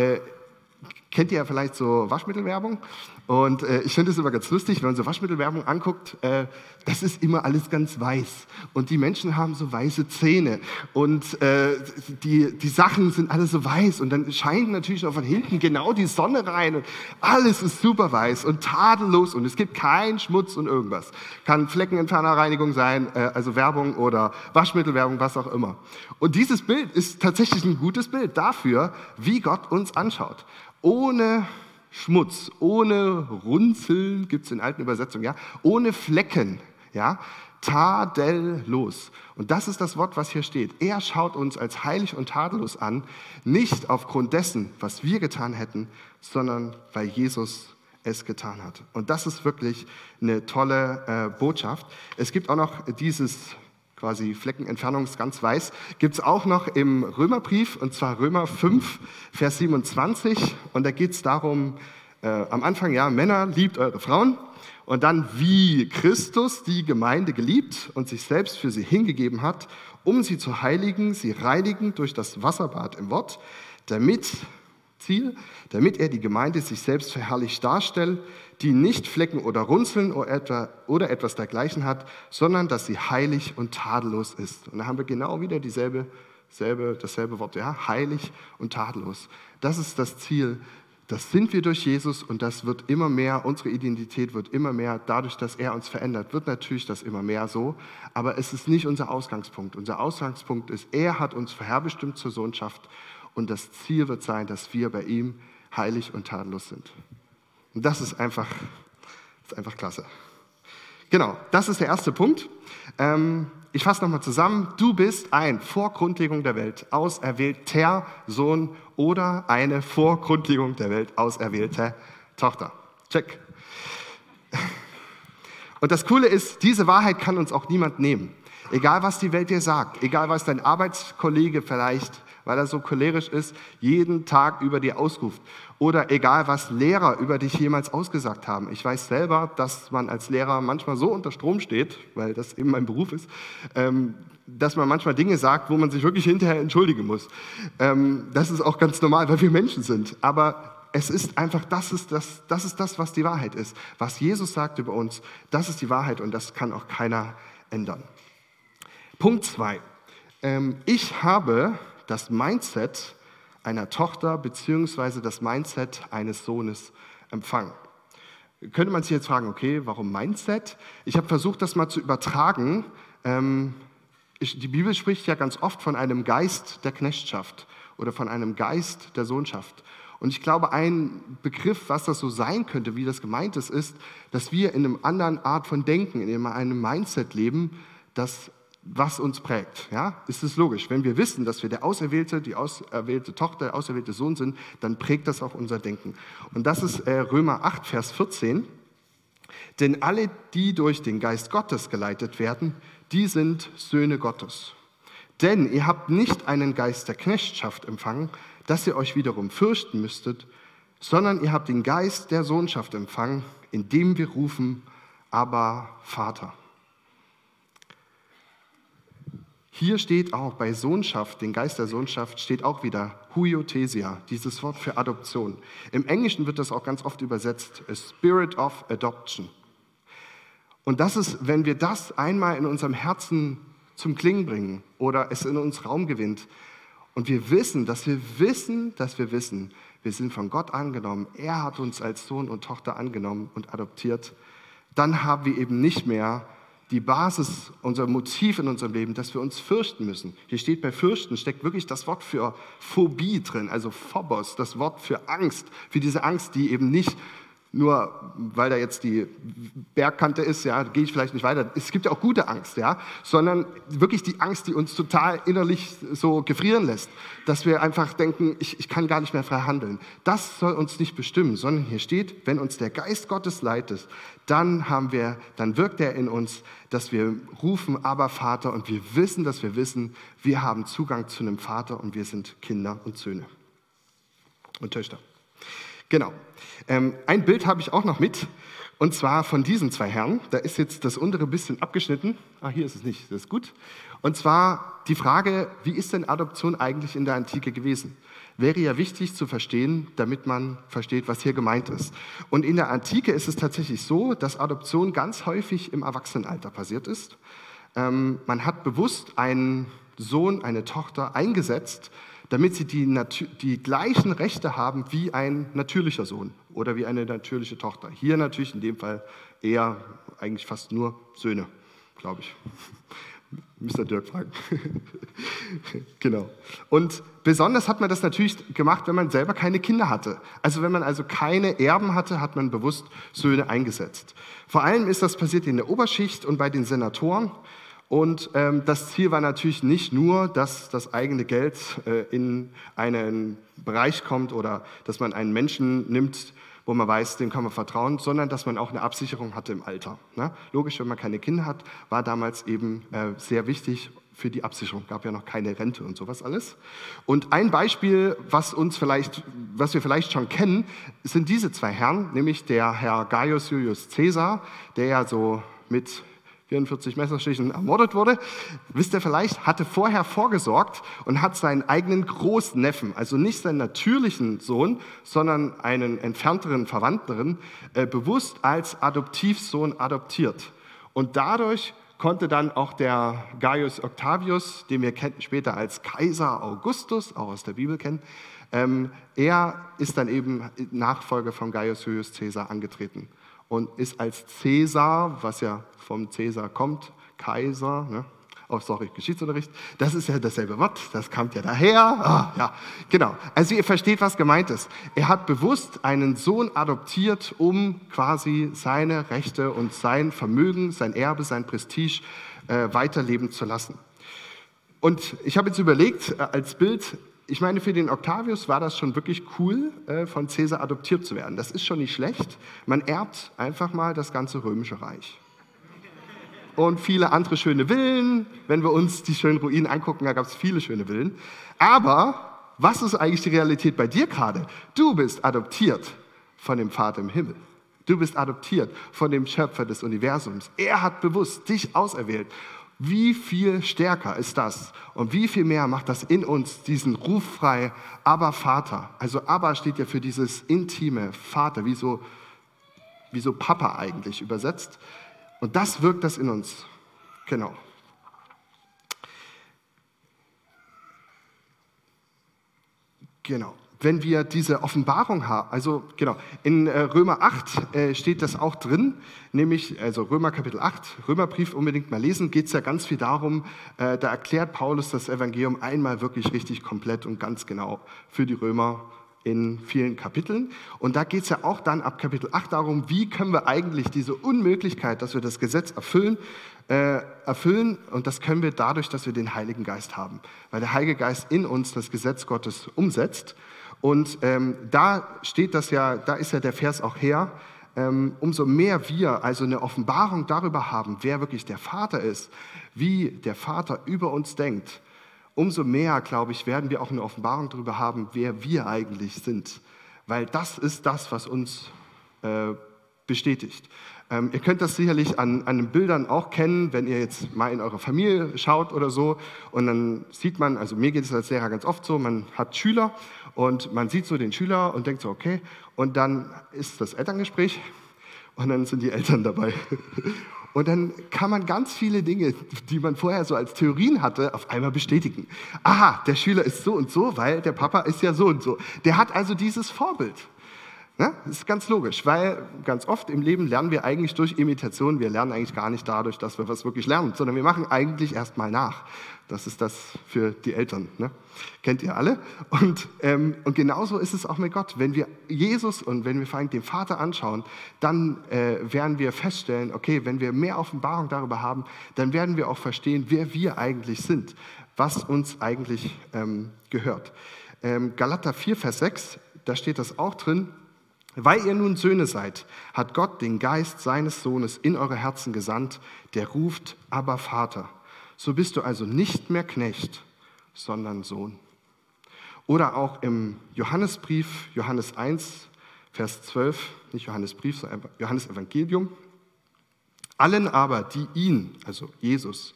kennt ihr ja vielleicht so Waschmittelwerbung und ich finde es immer ganz lustig, wenn man so Waschmittelwerbung anguckt, das ist immer alles ganz weiß und die Menschen haben so weiße Zähne und die Sachen sind alle so weiß und dann scheint natürlich auch von hinten genau die Sonne rein und alles ist super weiß und tadellos und es gibt keinen Schmutz und irgendwas. Kann Fleckenentfernerreinigung sein, also Werbung oder Waschmittelwerbung, was auch immer. Und dieses Bild ist tatsächlich ein gutes Bild dafür, wie Gott uns anschaut. Ohne Schmutz, ohne Runzeln, gibt es in alten Übersetzungen, ja, ohne Flecken, ja, tadellos. Und das ist das Wort, was hier steht. Er schaut uns als heilig und tadellos an, nicht aufgrund dessen, was wir getan hätten, sondern weil Jesus es getan hat. Und das ist wirklich eine tolle Botschaft. Es gibt auch noch dieses quasi Fleckenentfernung ist ganz weiß, gibt es auch noch im Römerbrief, und zwar Römer 5, Vers 27. Und da geht es darum, am Anfang, ja, Männer, liebt eure Frauen. Und dann, wie Christus die Gemeinde geliebt und sich selbst für sie hingegeben hat, um sie zu heiligen, sie reinigen durch das Wasserbad im Wort, damit er die Gemeinde sich selbst verherrlicht darstellt, die nicht Flecken oder Runzeln oder etwas dergleichen hat, sondern dass sie heilig und tadellos ist. Und da haben wir genau wieder dasselbe Wort, ja, heilig und tadellos. Das ist das Ziel Das sind wir durch Jesus und das wird immer mehr, unsere Identität wird immer mehr, dadurch, dass er uns verändert, wird natürlich das immer mehr so, aber es ist nicht unser Ausgangspunkt. Unser Ausgangspunkt ist, er hat uns vorherbestimmt zur Sohnschaft und das Ziel wird sein, dass wir bei ihm heilig und tadellos sind. Und das ist einfach klasse. Genau, das ist der erste Punkt. Ich fasse nochmal zusammen. Du bist ein vor Grundlegung der Welt auserwählter Sohn oder eine vor Grundlegung der Welt auserwählte Tochter. Check. Und das Coole ist, diese Wahrheit kann uns auch niemand nehmen. Egal, was die Welt dir sagt, egal, was dein Arbeitskollege vielleicht, weil er so cholerisch ist, jeden Tag über dir ausruft. Oder egal, was Lehrer über dich jemals ausgesagt haben. Ich weiß selber, dass man als Lehrer manchmal so unter Strom steht, weil das eben mein Beruf ist, dass man manchmal Dinge sagt, wo man sich wirklich hinterher entschuldigen muss. Das ist auch ganz normal, weil wir Menschen sind. Aber es ist einfach, das ist das, was die Wahrheit ist. Was Jesus sagt über uns, das ist die Wahrheit und das kann auch keiner ändern. Punkt 2. Ich habe das Mindset einer Tochter bzw. das Mindset eines Sohnes empfangen. Könnte man sich jetzt fragen, okay, warum Mindset? Ich habe versucht, das mal zu übertragen. Die Bibel spricht ja ganz oft von einem Geist der Knechtschaft oder von einem Geist der Sohnschaft. Und ich glaube, ein Begriff, was das so sein könnte, wie das gemeint ist, ist, dass wir in einer anderen Art von Denken, in einem Mindset leben, das was uns prägt. Ja? Ist es logisch. Wenn wir wissen, dass wir der Auserwählte, die auserwählte Tochter, der auserwählte Sohn sind, dann prägt das auch unser Denken. Und das ist Römer 8, Vers 14. Denn alle, die durch den Geist Gottes geleitet werden, die sind Söhne Gottes. Denn ihr habt nicht einen Geist der Knechtschaft empfangen, dass ihr euch wiederum fürchten müsstet, sondern ihr habt den Geist der Sohnschaft empfangen, indem wir rufen, Abba, Vater. Hier steht auch bei Sohnschaft, den Geist der Sohnschaft, steht auch wieder huiothesia, dieses Wort für Adoption. Im Englischen wird das auch ganz oft übersetzt, a spirit of adoption. Und das ist, wenn wir das einmal in unserem Herzen zum Klingen bringen oder es in uns Raum gewinnt und wir wissen, dass wir wissen, wir sind von Gott angenommen, er hat uns als Sohn und Tochter angenommen und adoptiert, dann haben wir eben nicht mehr die Basis, unser Motiv in unserem Leben, dass wir uns fürchten müssen. Hier steht bei Fürchten, steckt wirklich das Wort für Phobie drin, also phobos, das Wort für Angst, für diese Angst, die eben nicht nur, weil da jetzt die Bergkante ist, ja, gehe ich vielleicht nicht weiter. Es gibt ja auch gute Angst, ja, sondern wirklich die Angst, die uns total innerlich so gefrieren lässt, dass wir einfach denken, ich kann gar nicht mehr frei handeln. Das soll uns nicht bestimmen, sondern hier steht, wenn uns der Geist Gottes leitet, dann wirkt er in uns, dass wir rufen, aber Vater, und wir wissen, wir haben Zugang zu einem Vater und wir sind Kinder und Söhne und Töchter. Genau. Ein Bild habe ich auch noch mit, und zwar von diesen zwei Herren. Da ist jetzt das untere bisschen abgeschnitten. Ah, hier ist es nicht, das ist gut. Und zwar die Frage, wie ist denn Adoption eigentlich in der Antike gewesen? Wäre ja wichtig zu verstehen, damit man versteht, was hier gemeint ist. Und in der Antike ist es tatsächlich so, dass Adoption ganz häufig im Erwachsenenalter passiert ist. Man hat bewusst einen Sohn, eine Tochter eingesetzt, damit sie die gleichen Rechte haben wie ein natürlicher Sohn oder wie eine natürliche Tochter. Hier natürlich in dem Fall eher eigentlich fast nur Söhne, glaube ich. Müsst Dirk fragen. Genau. Und besonders hat man das natürlich gemacht, wenn man selber keine Kinder hatte. Also wenn man also keine Erben hatte, hat man bewusst Söhne eingesetzt. Vor allem ist das passiert in der Oberschicht und bei den Senatoren. Und das Ziel war natürlich nicht nur, dass das eigene Geld in einen Bereich kommt oder dass man einen Menschen nimmt, wo man weiß, dem kann man vertrauen, sondern dass man auch eine Absicherung hatte im Alter. Ne? Logisch, wenn man keine Kinder hat, war damals eben sehr wichtig für die Absicherung. Gab ja noch keine Rente und sowas alles. Und ein Beispiel, was wir vielleicht schon kennen, sind diese zwei Herren, nämlich der Herr Gaius Julius Caesar, der ja so mit 44 Messerstichen ermordet wurde, wisst ihr vielleicht, hatte vorher vorgesorgt und hat seinen eigenen Großneffen, also nicht seinen natürlichen Sohn, sondern einen entfernteren Verwandten, bewusst als Adoptivsohn adoptiert. Und dadurch konnte dann auch der Gaius Octavius, den wir später als Kaiser Augustus, auch aus der Bibel kennen, Er ist dann eben Nachfolger von Gaius Julius Caesar angetreten und ist als Caesar, was ja vom Caesar kommt, Kaiser, ne? Oh, sorry, Geschichtsunterricht, das ist ja dasselbe Wort, das kommt ja daher. Ah, ja, genau. Also ihr versteht, was gemeint ist. Er hat bewusst einen Sohn adoptiert, um quasi seine Rechte und sein Vermögen, sein Erbe, sein Prestige weiterleben zu lassen. Und ich habe jetzt überlegt, als Bild, ich meine, für den Octavius war das schon wirklich cool, von Caesar adoptiert zu werden. Das ist schon nicht schlecht. Man erbt einfach mal das ganze Römische Reich. Und viele andere schöne Villen. Wenn wir uns die schönen Ruinen angucken, da gab es viele schöne Villen. Aber was ist eigentlich die Realität bei dir gerade? Du bist adoptiert von dem Vater im Himmel. Du bist adoptiert von dem Schöpfer des Universums. Er hat bewusst dich auserwählt. Wie viel stärker ist das? Und wie viel mehr macht das in uns diesen Ruf frei, Abba Vater? Also Abba steht ja für dieses intime Vater, wie so Papa eigentlich übersetzt. Und das wirkt das in uns, genau. Genau, wenn wir diese Offenbarung haben, also genau, in Römer 8 steht das auch drin, nämlich, also Römer Kapitel 8, Römerbrief unbedingt mal lesen, geht es ja ganz viel darum, da erklärt Paulus das Evangelium einmal wirklich richtig komplett und ganz genau für die Römer in vielen Kapiteln. Und da geht es ja auch dann ab Kapitel 8 darum, wie können wir eigentlich diese Unmöglichkeit, dass wir das Gesetz erfüllen, und das können wir dadurch, dass wir den Heiligen Geist haben. Weil der Heilige Geist in uns das Gesetz Gottes umsetzt. Und da steht das ja, da ist ja der Vers auch her, umso mehr wir also eine Offenbarung darüber haben, wer wirklich der Vater ist, wie der Vater über uns denkt, umso mehr, glaube ich, werden wir auch eine Offenbarung darüber haben, wer wir eigentlich sind. Weil das ist das, was uns bestätigt. Ihr könnt das sicherlich an den Bildern auch kennen, wenn ihr jetzt mal in eure Familie schaut oder so. Und dann sieht man, also mir geht es als Lehrer ganz oft so, man hat Schüler und man sieht so den Schüler und denkt so, okay. Und dann ist das Elterngespräch und dann sind die Eltern dabei. Und dann kann man ganz viele Dinge, die man vorher so als Theorien hatte, auf einmal bestätigen. Aha, der Schüler ist so und so, weil der Papa ist ja so und so. Der hat also dieses Vorbild. Ne? Das ist ganz logisch, weil ganz oft im Leben lernen wir eigentlich durch Imitation. Wir lernen eigentlich gar nicht dadurch, dass wir was wirklich lernen, sondern wir machen eigentlich erst mal nach. Das ist das für die Eltern. Ne? Kennt ihr alle? Und genauso ist es auch mit Gott. Wenn wir Jesus und wenn wir vor allem den Vater anschauen, dann werden wir feststellen, okay, wenn wir mehr Offenbarung darüber haben, dann werden wir auch verstehen, wer wir eigentlich sind, was uns eigentlich gehört. Galater 4, Vers 6, da steht das auch drin. Weil ihr nun Söhne seid, hat Gott den Geist seines Sohnes in eure Herzen gesandt, der ruft, Abba Vater. So bist du also nicht mehr Knecht, sondern Sohn. Oder auch im Johannesbrief, Johannes 1, Vers 12, nicht Johannesbrief, sondern Johannes Evangelium. Allen aber, die ihn, also Jesus,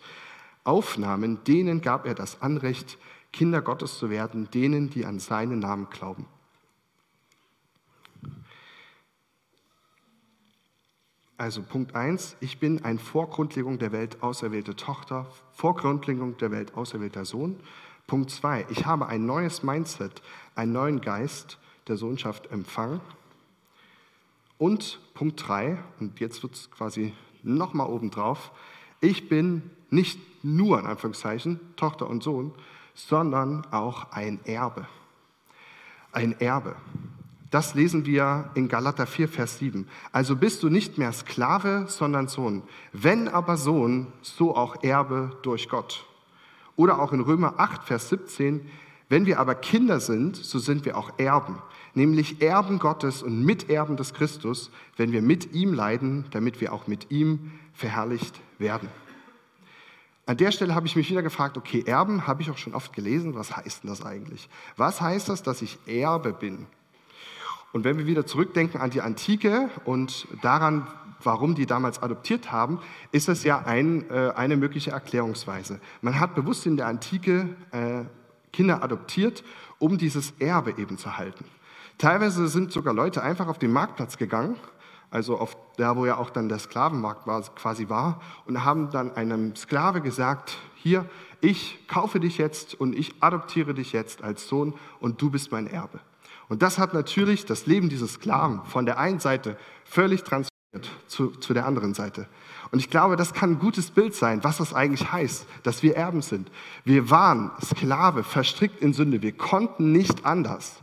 aufnahmen, denen gab er das Anrecht, Kinder Gottes zu werden, denen, die an seinen Namen glauben. Also Punkt 1, ich bin ein vor Grundlegung der Welt auserwählte Tochter, vor Grundlegung der Welt auserwählter Sohn. Punkt 2, ich habe ein neues Mindset, einen neuen Geist der Sohnschaft empfangen. Und Punkt 3, und jetzt wird es quasi nochmal obendrauf, ich bin nicht nur, in Anführungszeichen, Tochter und Sohn, sondern auch ein Erbe. Ein Erbe. Das lesen wir in Galater 4, Vers 7. Also bist du nicht mehr Sklave, sondern Sohn. Wenn aber Sohn, so auch Erbe durch Gott. Oder auch in Römer 8, Vers 17. Wenn wir aber Kinder sind, so sind wir auch Erben. Nämlich Erben Gottes und Miterben des Christus, wenn wir mit ihm leiden, damit wir auch mit ihm verherrlicht werden. An der Stelle habe ich mich wieder gefragt, okay, Erben habe ich auch schon oft gelesen. Was heißt denn das eigentlich? Was heißt das, dass ich Erbe bin? Und wenn wir wieder zurückdenken an die Antike und daran, warum die damals adoptiert haben, ist das ja eine mögliche Erklärungsweise. Man hat bewusst in der Antike Kinder adoptiert, um dieses Erbe eben zu halten. Teilweise sind sogar Leute einfach auf den Marktplatz gegangen, also auf da, wo ja auch dann der Sklavenmarkt quasi war, und haben dann einem Sklave gesagt, Hier, ich kaufe dich jetzt und ich adoptiere dich jetzt als Sohn und du bist mein Erbe. Und das hat natürlich das Leben dieses Sklaven von der einen Seite völlig transformiert zu der anderen Seite. Und ich glaube, das kann ein gutes Bild sein, was das eigentlich heißt, dass wir Erben sind. Wir waren Sklave, verstrickt in Sünde. Wir konnten nicht anders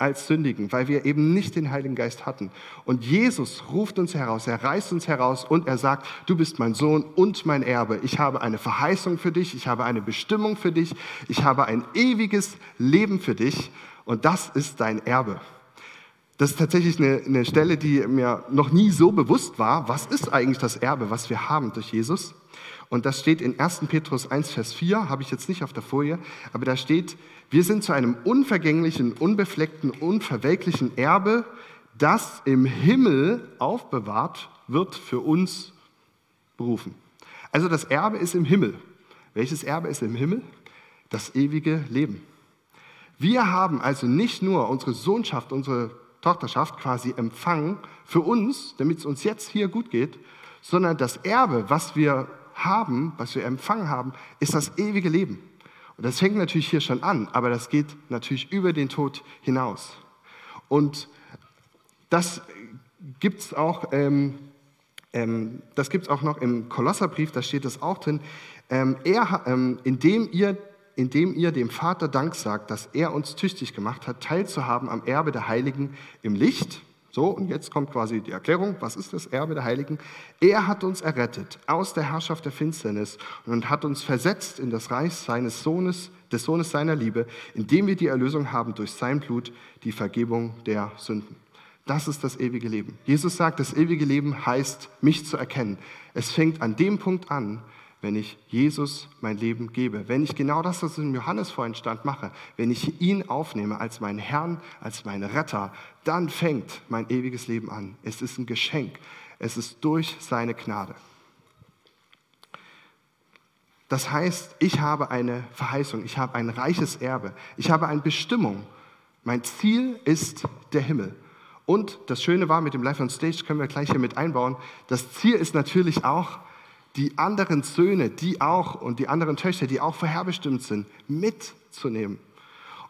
als sündigen, weil wir eben nicht den Heiligen Geist hatten. Und Jesus ruft uns heraus, er reißt uns heraus und er sagt, du bist mein Sohn und mein Erbe. Ich habe eine Verheißung für dich, ich habe eine Bestimmung für dich, ich habe ein ewiges Leben für dich und das ist dein Erbe. Das ist tatsächlich eine Stelle, die mir noch nie so bewusst war. Was ist eigentlich das Erbe, was wir haben durch Jesus? Und das steht in 1. Petrus 1, Vers 4, habe ich jetzt nicht auf der Folie, aber da steht, wir sind zu einem unvergänglichen, unbefleckten, unverwelklichen Erbe, das im Himmel aufbewahrt wird, für uns berufen. Also das Erbe ist im Himmel. Welches Erbe ist im Himmel? Das ewige Leben. Wir haben also nicht nur unsere Sohnschaft, unsere Tochterschaft quasi empfangen für uns, damit es uns jetzt hier gut geht, sondern das Erbe, was wir haben, was wir empfangen haben, ist das ewige Leben. Und das fängt natürlich hier schon an, aber das geht natürlich über den Tod hinaus. Und das gibt es auch, noch im Kolosserbrief, da steht es auch drin, indem ihr dem Vater Dank sagt, dass er uns tüchtig gemacht hat, teilzuhaben am Erbe der Heiligen im Licht. So, und jetzt kommt quasi die Erklärung, was ist das Erbe der Heiligen? Er hat uns errettet aus der Herrschaft der Finsternis und hat uns versetzt in das Reich seines Sohnes, des Sohnes seiner Liebe, indem wir die Erlösung haben durch sein Blut, die Vergebung der Sünden. Das ist das ewige Leben. Jesus sagt, das ewige Leben heißt, mich zu erkennen. Es fängt an dem Punkt an, wenn ich Jesus mein Leben gebe, wenn ich genau das, was in Johannes vorhin stand, mache, wenn ich ihn aufnehme als meinen Herrn, als meinen Retter, dann fängt mein ewiges Leben an. Es ist ein Geschenk. Es ist durch seine Gnade. Das heißt, ich habe eine Verheißung, ich habe ein reiches Erbe, ich habe eine Bestimmung. Mein Ziel ist der Himmel. Und das Schöne war, mit dem Live on Stage können wir gleich hier mit einbauen, das Ziel ist natürlich auch, die anderen Söhne, die auch und die anderen Töchter, die auch vorherbestimmt sind, mitzunehmen.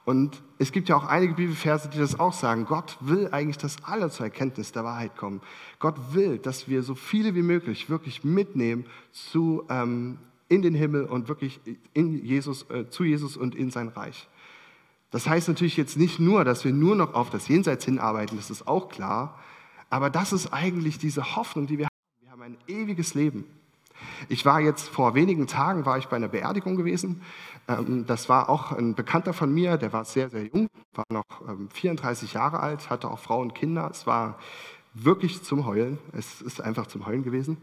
Und es gibt ja auch einige Bibelverse, die das auch sagen. Gott will eigentlich, dass alle zur Erkenntnis der Wahrheit kommen. Gott will, dass wir so viele wie möglich wirklich mitnehmen in den Himmel und wirklich zu Jesus und in sein Reich. Das heißt natürlich jetzt nicht nur, dass wir nur noch auf das Jenseits hinarbeiten, das ist auch klar, aber das ist eigentlich diese Hoffnung, die wir haben. Wir haben ein ewiges Leben. Ich war jetzt vor wenigen Tagen bei einer Beerdigung gewesen. Das war auch ein Bekannter von mir, der war sehr, sehr jung, war noch 34 Jahre alt, hatte auch Frau und Kinder. Es war wirklich zum Heulen. Es ist einfach zum Heulen gewesen.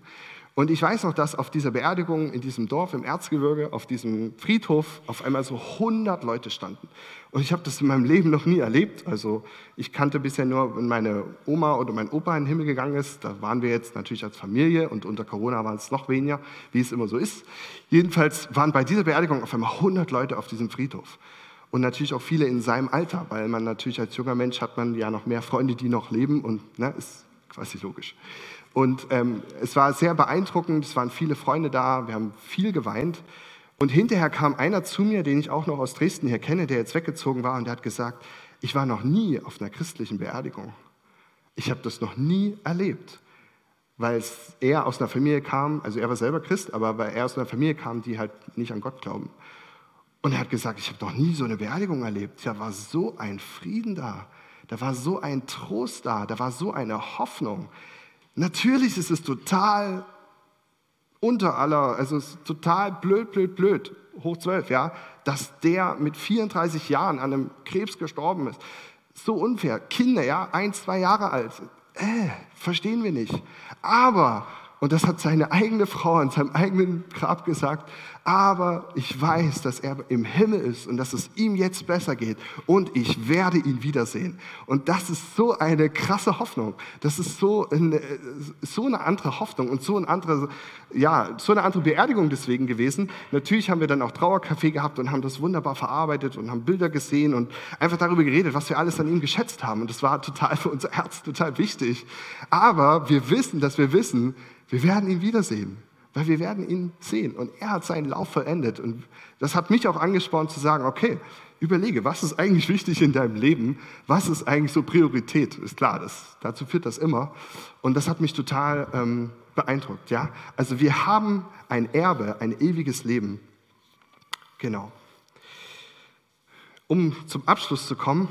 Und ich weiß noch, dass auf dieser Beerdigung in diesem Dorf im Erzgebirge, auf diesem Friedhof, auf einmal so 100 Leute standen. Und ich habe das in meinem Leben noch nie erlebt. Also ich kannte bisher nur, wenn meine Oma oder mein Opa in den Himmel gegangen ist. Da waren wir jetzt natürlich als Familie und unter Corona waren es noch weniger, wie es immer so ist. Jedenfalls waren bei dieser Beerdigung auf einmal 100 Leute auf diesem Friedhof. Und natürlich auch viele in seinem Alter, weil man natürlich als junger Mensch hat man ja noch mehr Freunde, die noch leben und ist quasi logisch. Und es war sehr beeindruckend, es waren viele Freunde da, wir haben viel geweint. Und hinterher kam einer zu mir, den ich auch noch aus Dresden hier kenne, der jetzt weggezogen war und der hat gesagt, ich war noch nie auf einer christlichen Beerdigung. Ich habe das noch nie erlebt, weil er aus einer Familie kam, also er war selber Christ, aber weil er aus einer Familie kam, die halt nicht an Gott glauben. Und er hat gesagt, ich habe noch nie so eine Beerdigung erlebt. Da war so ein Frieden da, da war so ein Trost da, da war so eine Hoffnung. Natürlich ist es total also es ist total blöd, hoch 12, ja, dass der mit 34 Jahren an einem Krebs gestorben ist. So unfair. Kinder, ja, 1, 2 Jahre alt, verstehen wir nicht. Aber, und das hat seine eigene Frau an seinem eigenen Grab gesagt, aber ich weiß, dass er im Himmel ist und dass es ihm jetzt besser geht und ich werde ihn wiedersehen. Und das ist so eine krasse Hoffnung. Das ist so eine andere Hoffnung und so eine andere Beerdigung deswegen gewesen. Natürlich haben wir dann auch Trauerkaffee gehabt und haben das wunderbar verarbeitet und haben Bilder gesehen und einfach darüber geredet, was wir alles an ihm geschätzt haben. Und das war total für unser Herz total wichtig. Aber wir wissen, wir werden ihn wiedersehen. Weil wir werden ihn sehen und er hat seinen Lauf vollendet. Und das hat mich auch angespornt zu sagen, okay, überlege, was ist eigentlich wichtig in deinem Leben? Was ist eigentlich so Priorität? Ist klar, dazu führt das immer. Und das hat mich total beeindruckt. Ja? Also wir haben ein Erbe, ein ewiges Leben. Genau. Um zum Abschluss zu kommen,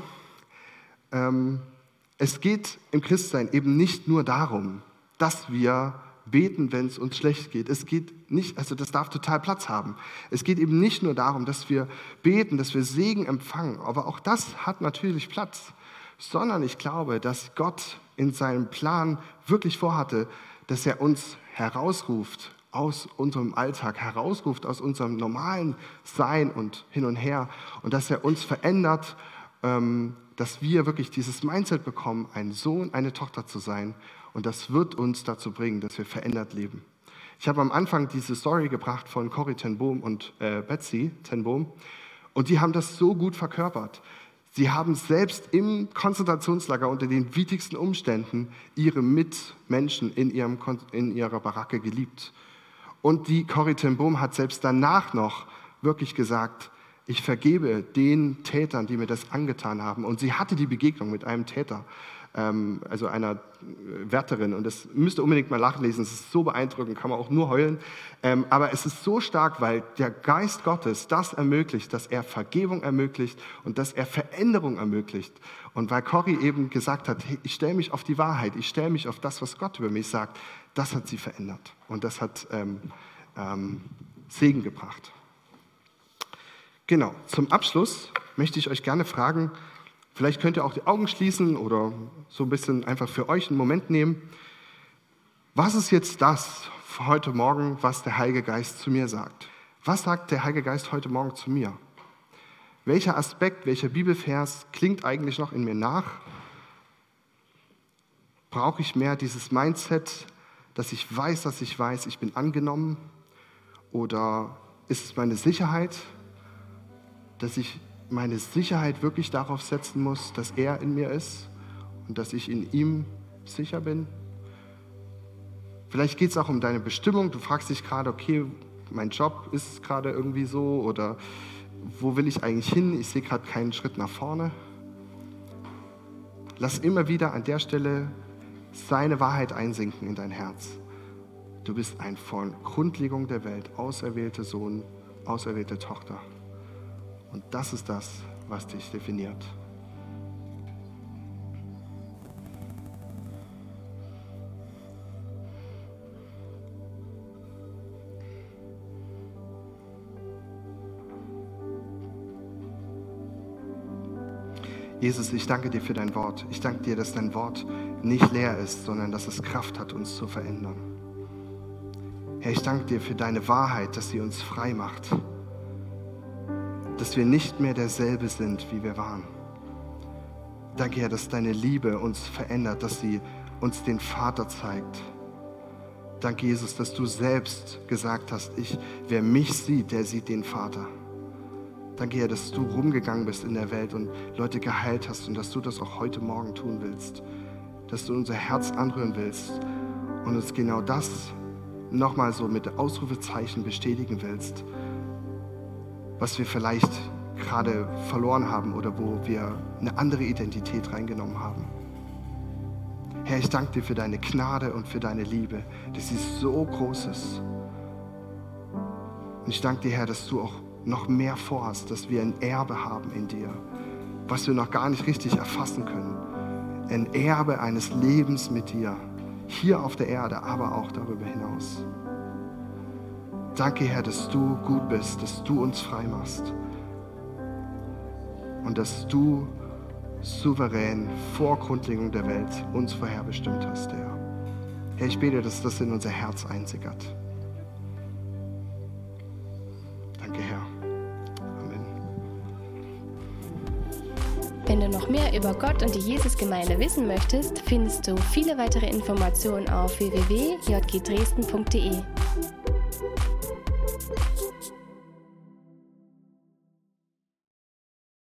es geht im Christsein eben nicht nur darum, dass wir beten, wenn es uns schlecht geht. Es geht nicht, also das darf total Platz haben. Es geht eben nicht nur darum, dass wir beten, dass wir Segen empfangen, aber auch das hat natürlich Platz, sondern ich glaube, dass Gott in seinem Plan wirklich vorhatte, dass er uns herausruft aus unserem Alltag, herausruft aus unserem normalen Sein und hin und her und dass er uns verändert, dass wir wirklich dieses Mindset bekommen, ein Sohn, eine Tochter zu sein. Und das wird uns dazu bringen, dass wir verändert leben. Ich habe am Anfang diese Story gebracht von Corrie ten Boom und Betsy ten Boom. Und die haben das so gut verkörpert. Sie haben selbst im Konzentrationslager unter den widrigsten Umständen ihre Mitmenschen in ihrer Baracke geliebt. Und die Corrie ten Boom hat selbst danach noch wirklich gesagt, ich vergebe den Tätern, die mir das angetan haben. Und sie hatte die Begegnung mit einem Täter, also einer Wärterin. Und das müsst ihr unbedingt mal nachlesen. Es ist so beeindruckend, kann man auch nur heulen. Aber es ist so stark, weil der Geist Gottes das ermöglicht, dass er Vergebung ermöglicht und dass er Veränderung ermöglicht. Und weil Corrie eben gesagt hat, hey, ich stelle mich auf die Wahrheit, ich stelle mich auf das, was Gott über mich sagt, das hat sie verändert. Und das hat Segen gebracht. Genau, zum Abschluss möchte ich euch gerne fragen, vielleicht könnt ihr auch die Augen schließen oder so ein bisschen einfach für euch einen Moment nehmen. Was ist jetzt das heute Morgen, was der Heilige Geist zu mir sagt? Was sagt der Heilige Geist heute Morgen zu mir? Welcher Aspekt, welcher Bibelvers klingt eigentlich noch in mir nach? Brauche ich mehr dieses Mindset, dass ich weiß, ich bin angenommen? Oder ist es meine Sicherheit? Dass ich meine Sicherheit wirklich darauf setzen muss, dass er in mir ist und dass ich in ihm sicher bin. Vielleicht geht es auch um deine Bestimmung. Du fragst dich gerade, okay, mein Job ist gerade irgendwie so oder wo will ich eigentlich hin? Ich sehe gerade keinen Schritt nach vorne. Lass immer wieder an der Stelle seine Wahrheit einsinken in dein Herz. Du bist ein von Grundlegung der Welt auserwählter Sohn, auserwählte Tochter. Und das ist das, was dich definiert. Jesus, ich danke dir für dein Wort. Ich danke dir, dass dein Wort nicht leer ist, sondern dass es Kraft hat, uns zu verändern. Herr, ich danke dir für deine Wahrheit, dass sie uns frei macht. Dass wir nicht mehr derselbe sind, wie wir waren. Danke, Herr, dass deine Liebe uns verändert, dass sie uns den Vater zeigt. Danke, Jesus, dass du selbst gesagt hast, wer mich sieht, der sieht den Vater. Danke, Herr, dass du rumgegangen bist in der Welt und Leute geheilt hast und dass du das auch heute Morgen tun willst. Dass du unser Herz anrühren willst und uns genau das nochmal so mit Ausrufezeichen bestätigen willst, was wir vielleicht gerade verloren haben oder wo wir eine andere Identität reingenommen haben. Herr, ich danke dir für deine Gnade und für deine Liebe, dass sie so groß ist. Und ich danke dir, Herr, dass du auch noch mehr vorhast, dass wir ein Erbe haben in dir, was wir noch gar nicht richtig erfassen können. Ein Erbe eines Lebens mit dir, hier auf der Erde, aber auch darüber hinaus. Danke, Herr, dass du gut bist, dass du uns frei machst und dass du souverän vor Grundlegung der Welt uns vorherbestimmt hast, Herr. Herr, ich bete, dass das in unser Herz einsickert. Danke, Herr. Amen. Wenn du noch mehr über Gott und die Jesus-Gemeinde wissen möchtest, findest du viele weitere Informationen auf www.jgdresden.de.